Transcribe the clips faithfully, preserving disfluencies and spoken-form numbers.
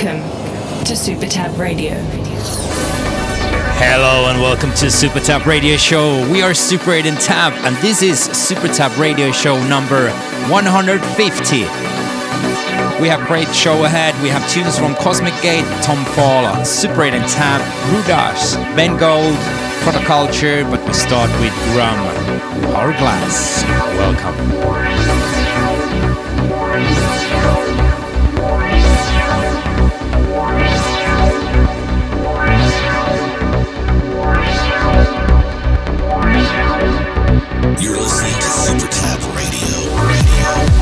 Welcome to SuperTab Radio. Hello and welcome to SuperTab Radio Show. We are Super eight and Tab, and this is SuperTab Radio Show number one hundred fifty. We have a great show ahead. We have tunes from Cosmic Gate, Tom Fall, Super eight and Tab, Ruddaz, Ben Gold, Protoculture, but we start with Grum, Hourglass. Welcome. You're listening to SuperTab Radio. Radio.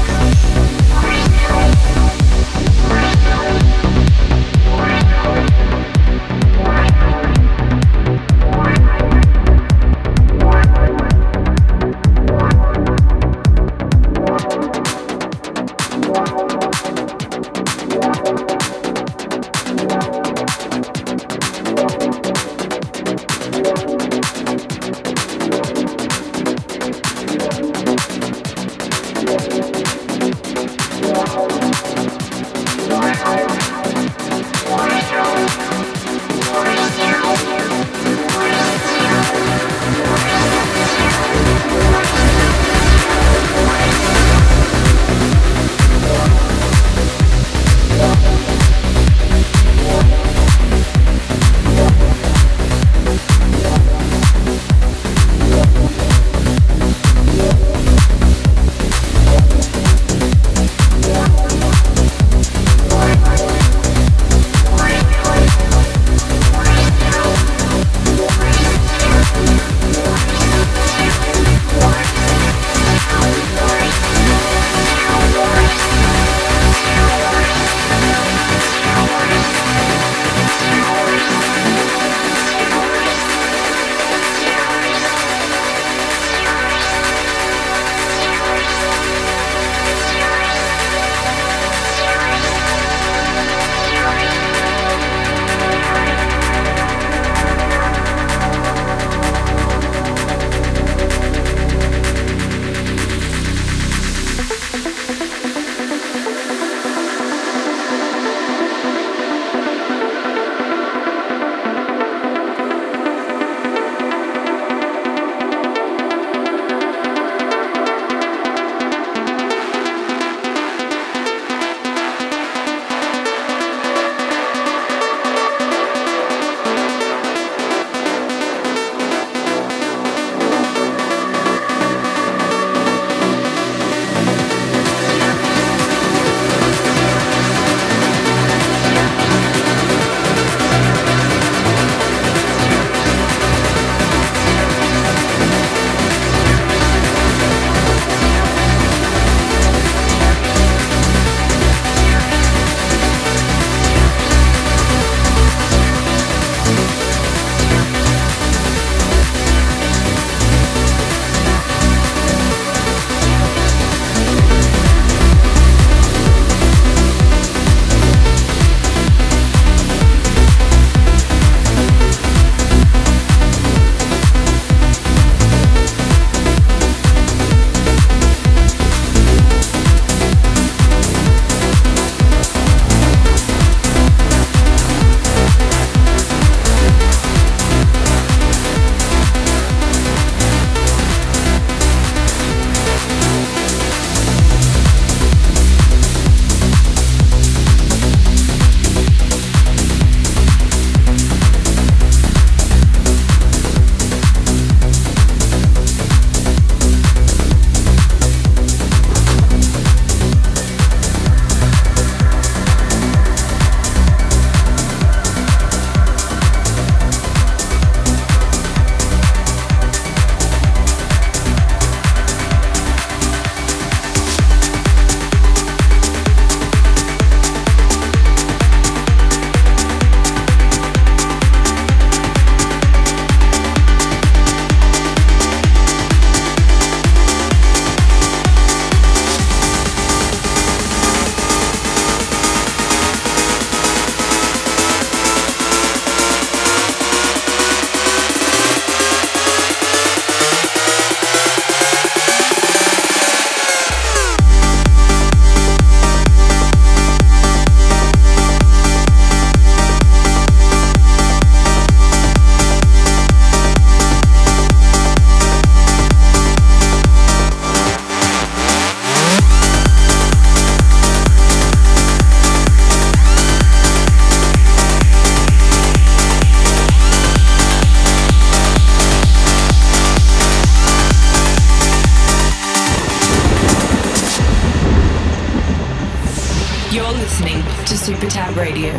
SuperTab Radio.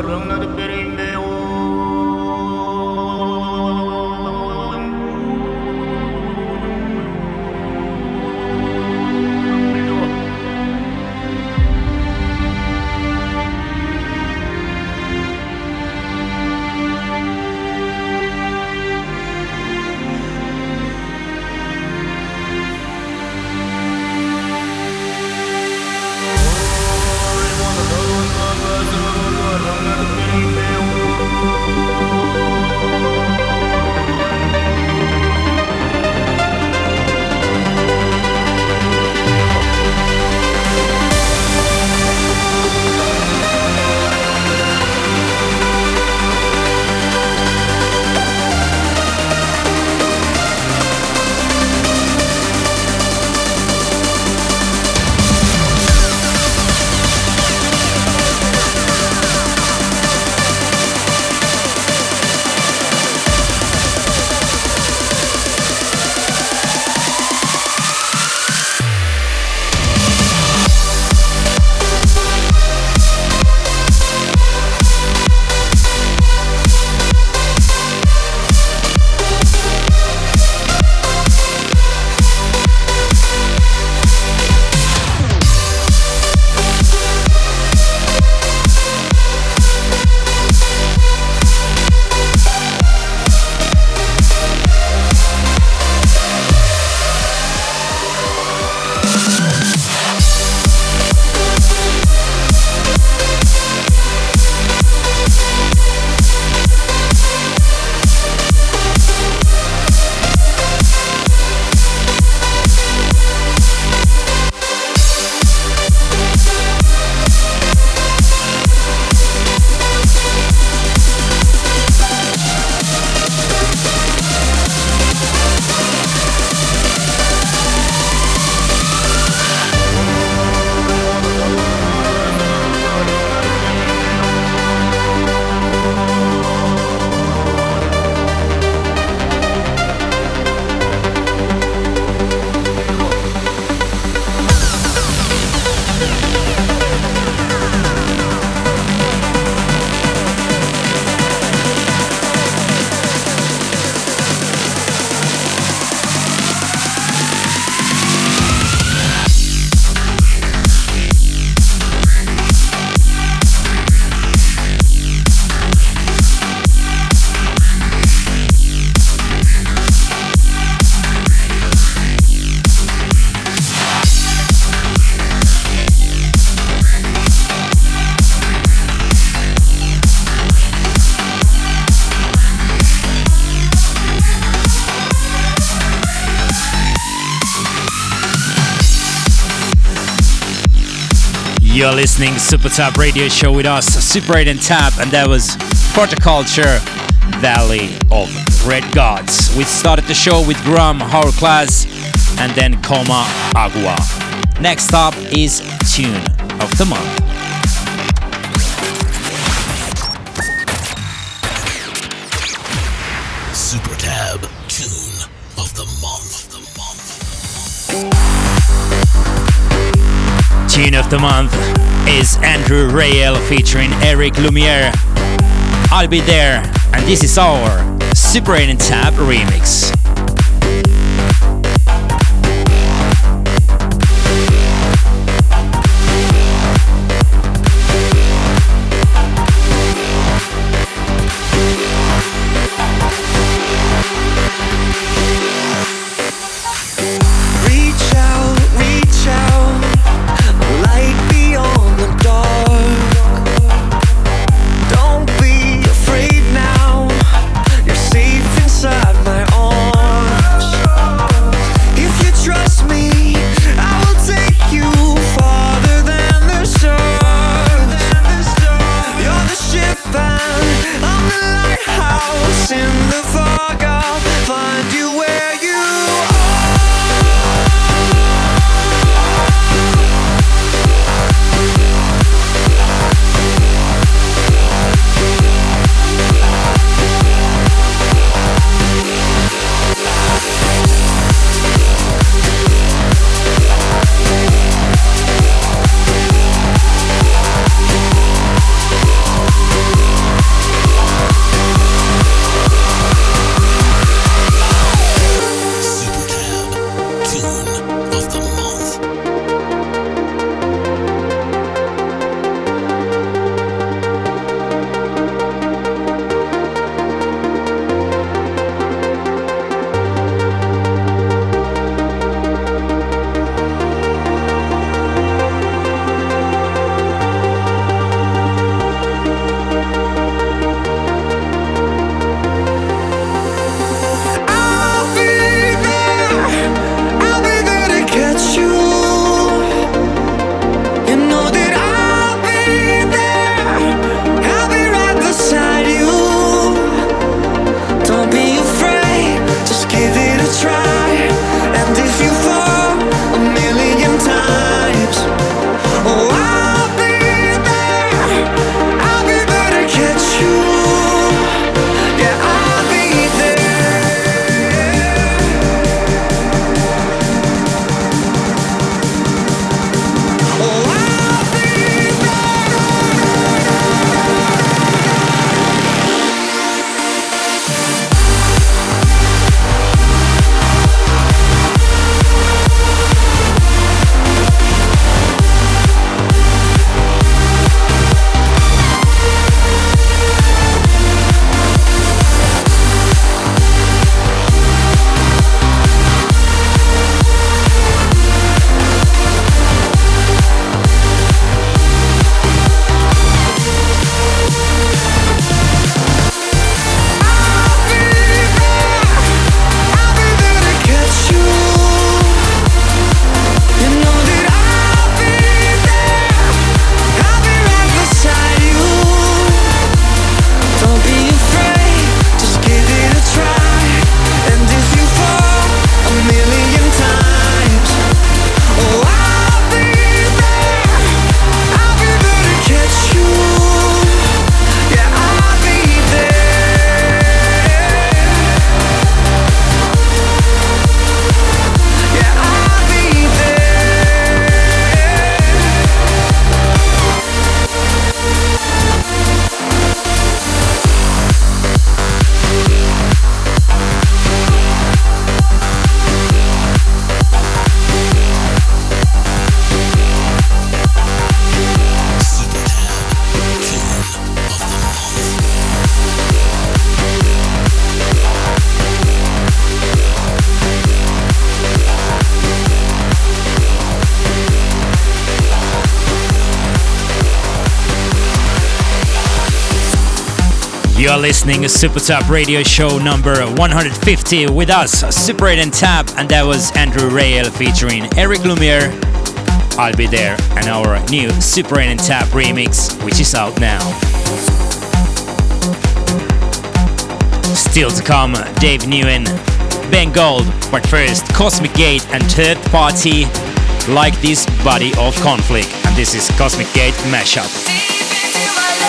We're gonna be You're listening to SuperTab Radio Show with us, Super eight and Tab, and that was Protoculture, Valley of Red Gods. We started the show with Grum, Horror Class, and then KhoMha, Agua. Next up is Tune of the Month. SuperTab, Tune of the Month. The month. Tune of the Month is Andrew Rayel featuring Eric Lumiere. I'll Be There, and this is our Super eight and Tab remix. You're listening to SuperTab Radio Show number one hundred fifty with us, Super eight and Tab, and that was Andrew Rayel featuring Eric Lumiere. I'll Be There, and our new Super eight and Tab remix, which is out now. Still to come, Dave Neven, Ben Gold, but first Cosmic Gate and Third Party, Like This Body of Conflict, and this is Cosmic Gate Mashup. Super Tab.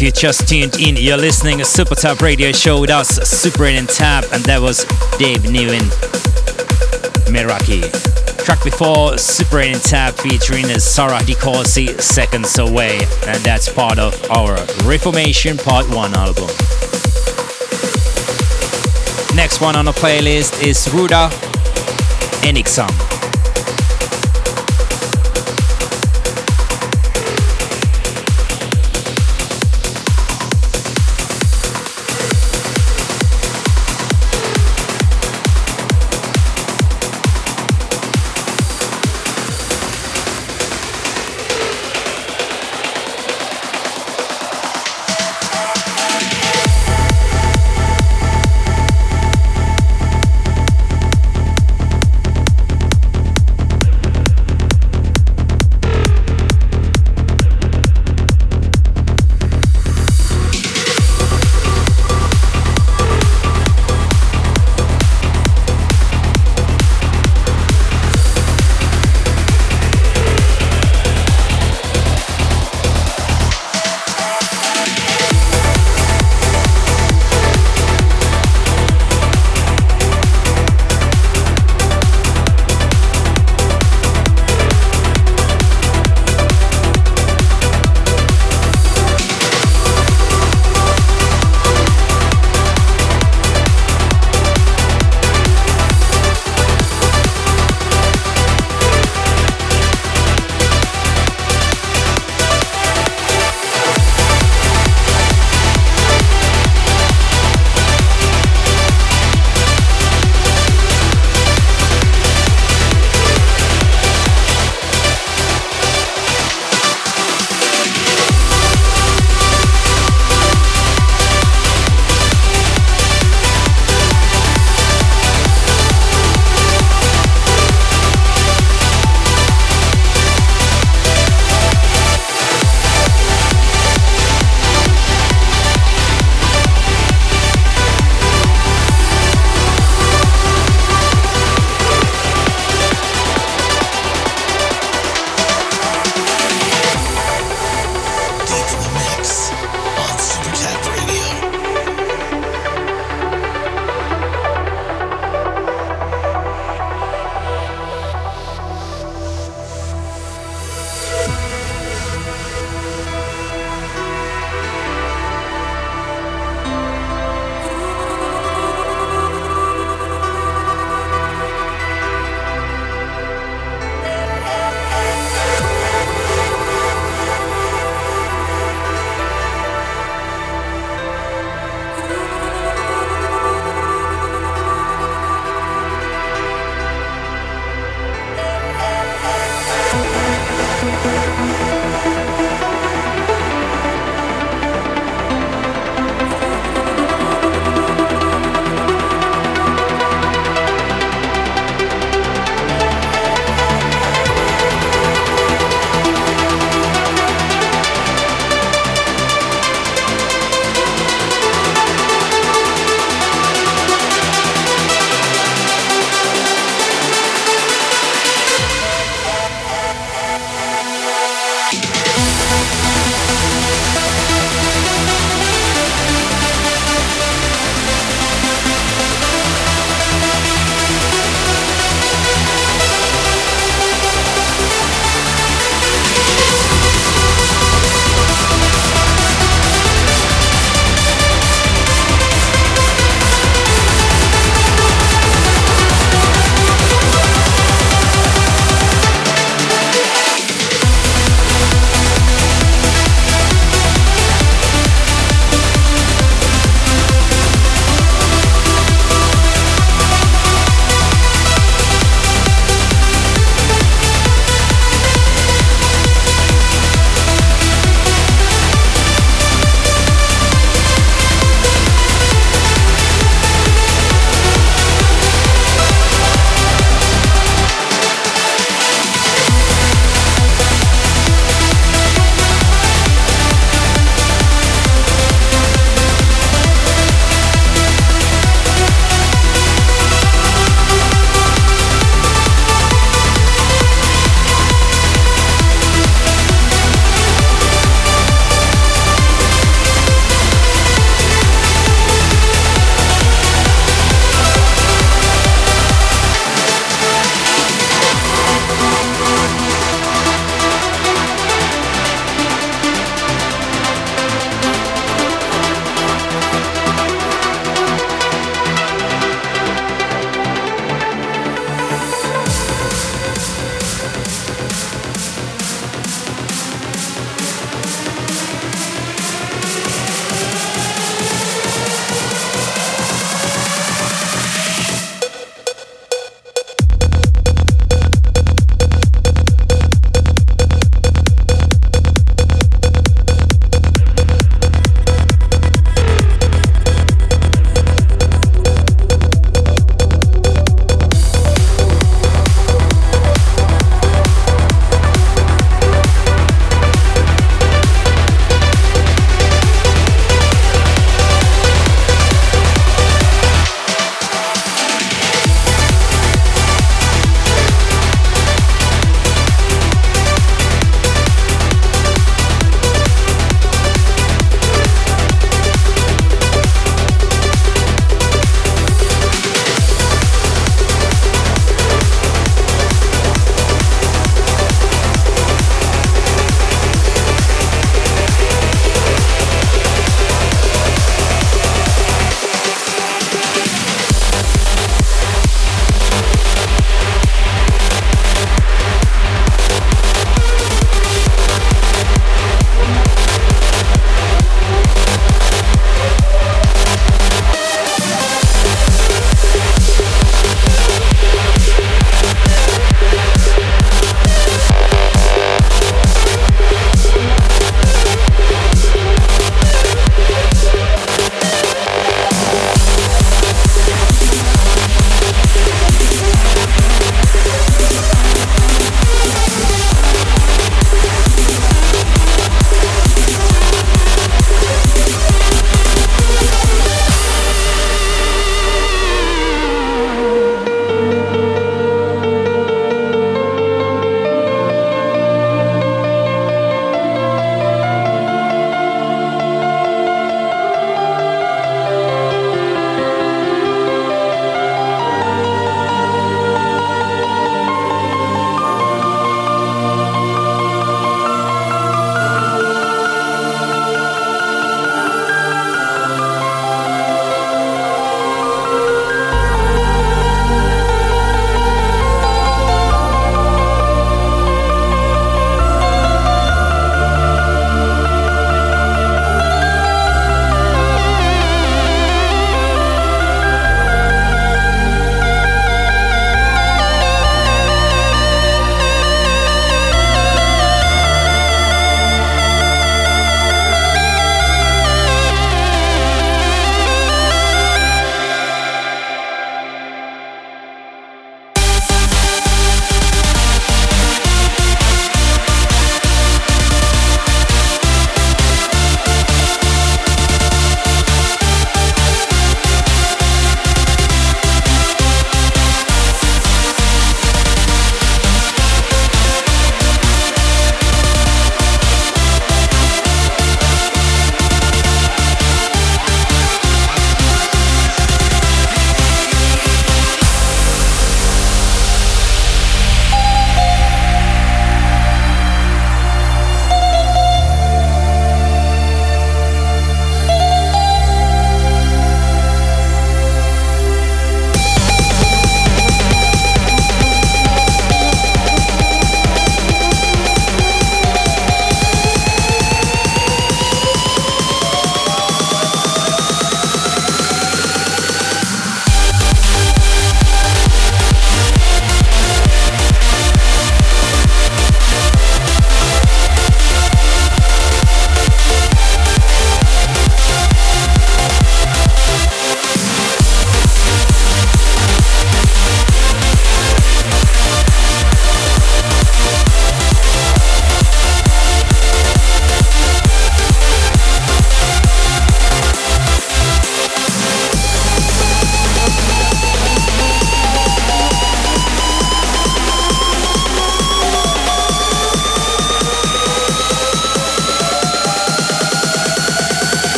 If you just tuned in, you're listening to SuperTab Radio Show with us, Super eight and Tab, and that was Dave Neven, Meraki. Track before, Super eight and Tab featuring Sarah deCourcy, Seconds Away, and that's part of our Reformation Part one album. Next one on the playlist is Ruddaz and Ixam.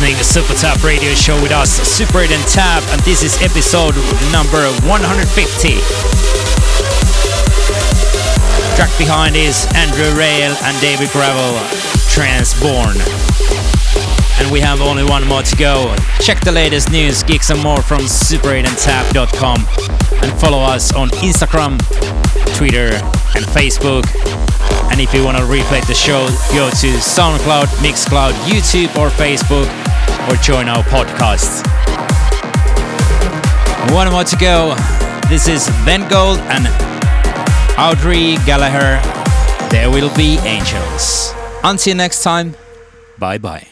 listening to SuperTab Radio Show with us, Super eight and Tab, and this is episode number one hundred fifty. Track behind is Andrew Rayel and David Gravell, Transborn. And we have only one more to go. Check the latest news, gigs and more from super eight and tab dot com, and follow us on Instagram, Twitter and Facebook. And if you want to replay the show, go to SoundCloud, Mixcloud, YouTube or Facebook, or join our podcast. One more to go. This is Ben Gold and Audrey Gallagher. There will be angels. Until next time, bye-bye.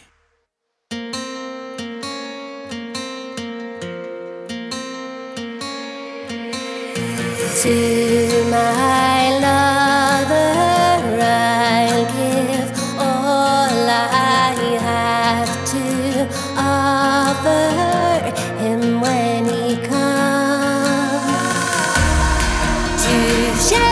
To my lover, I'll give all I have to offer him when he comes to share.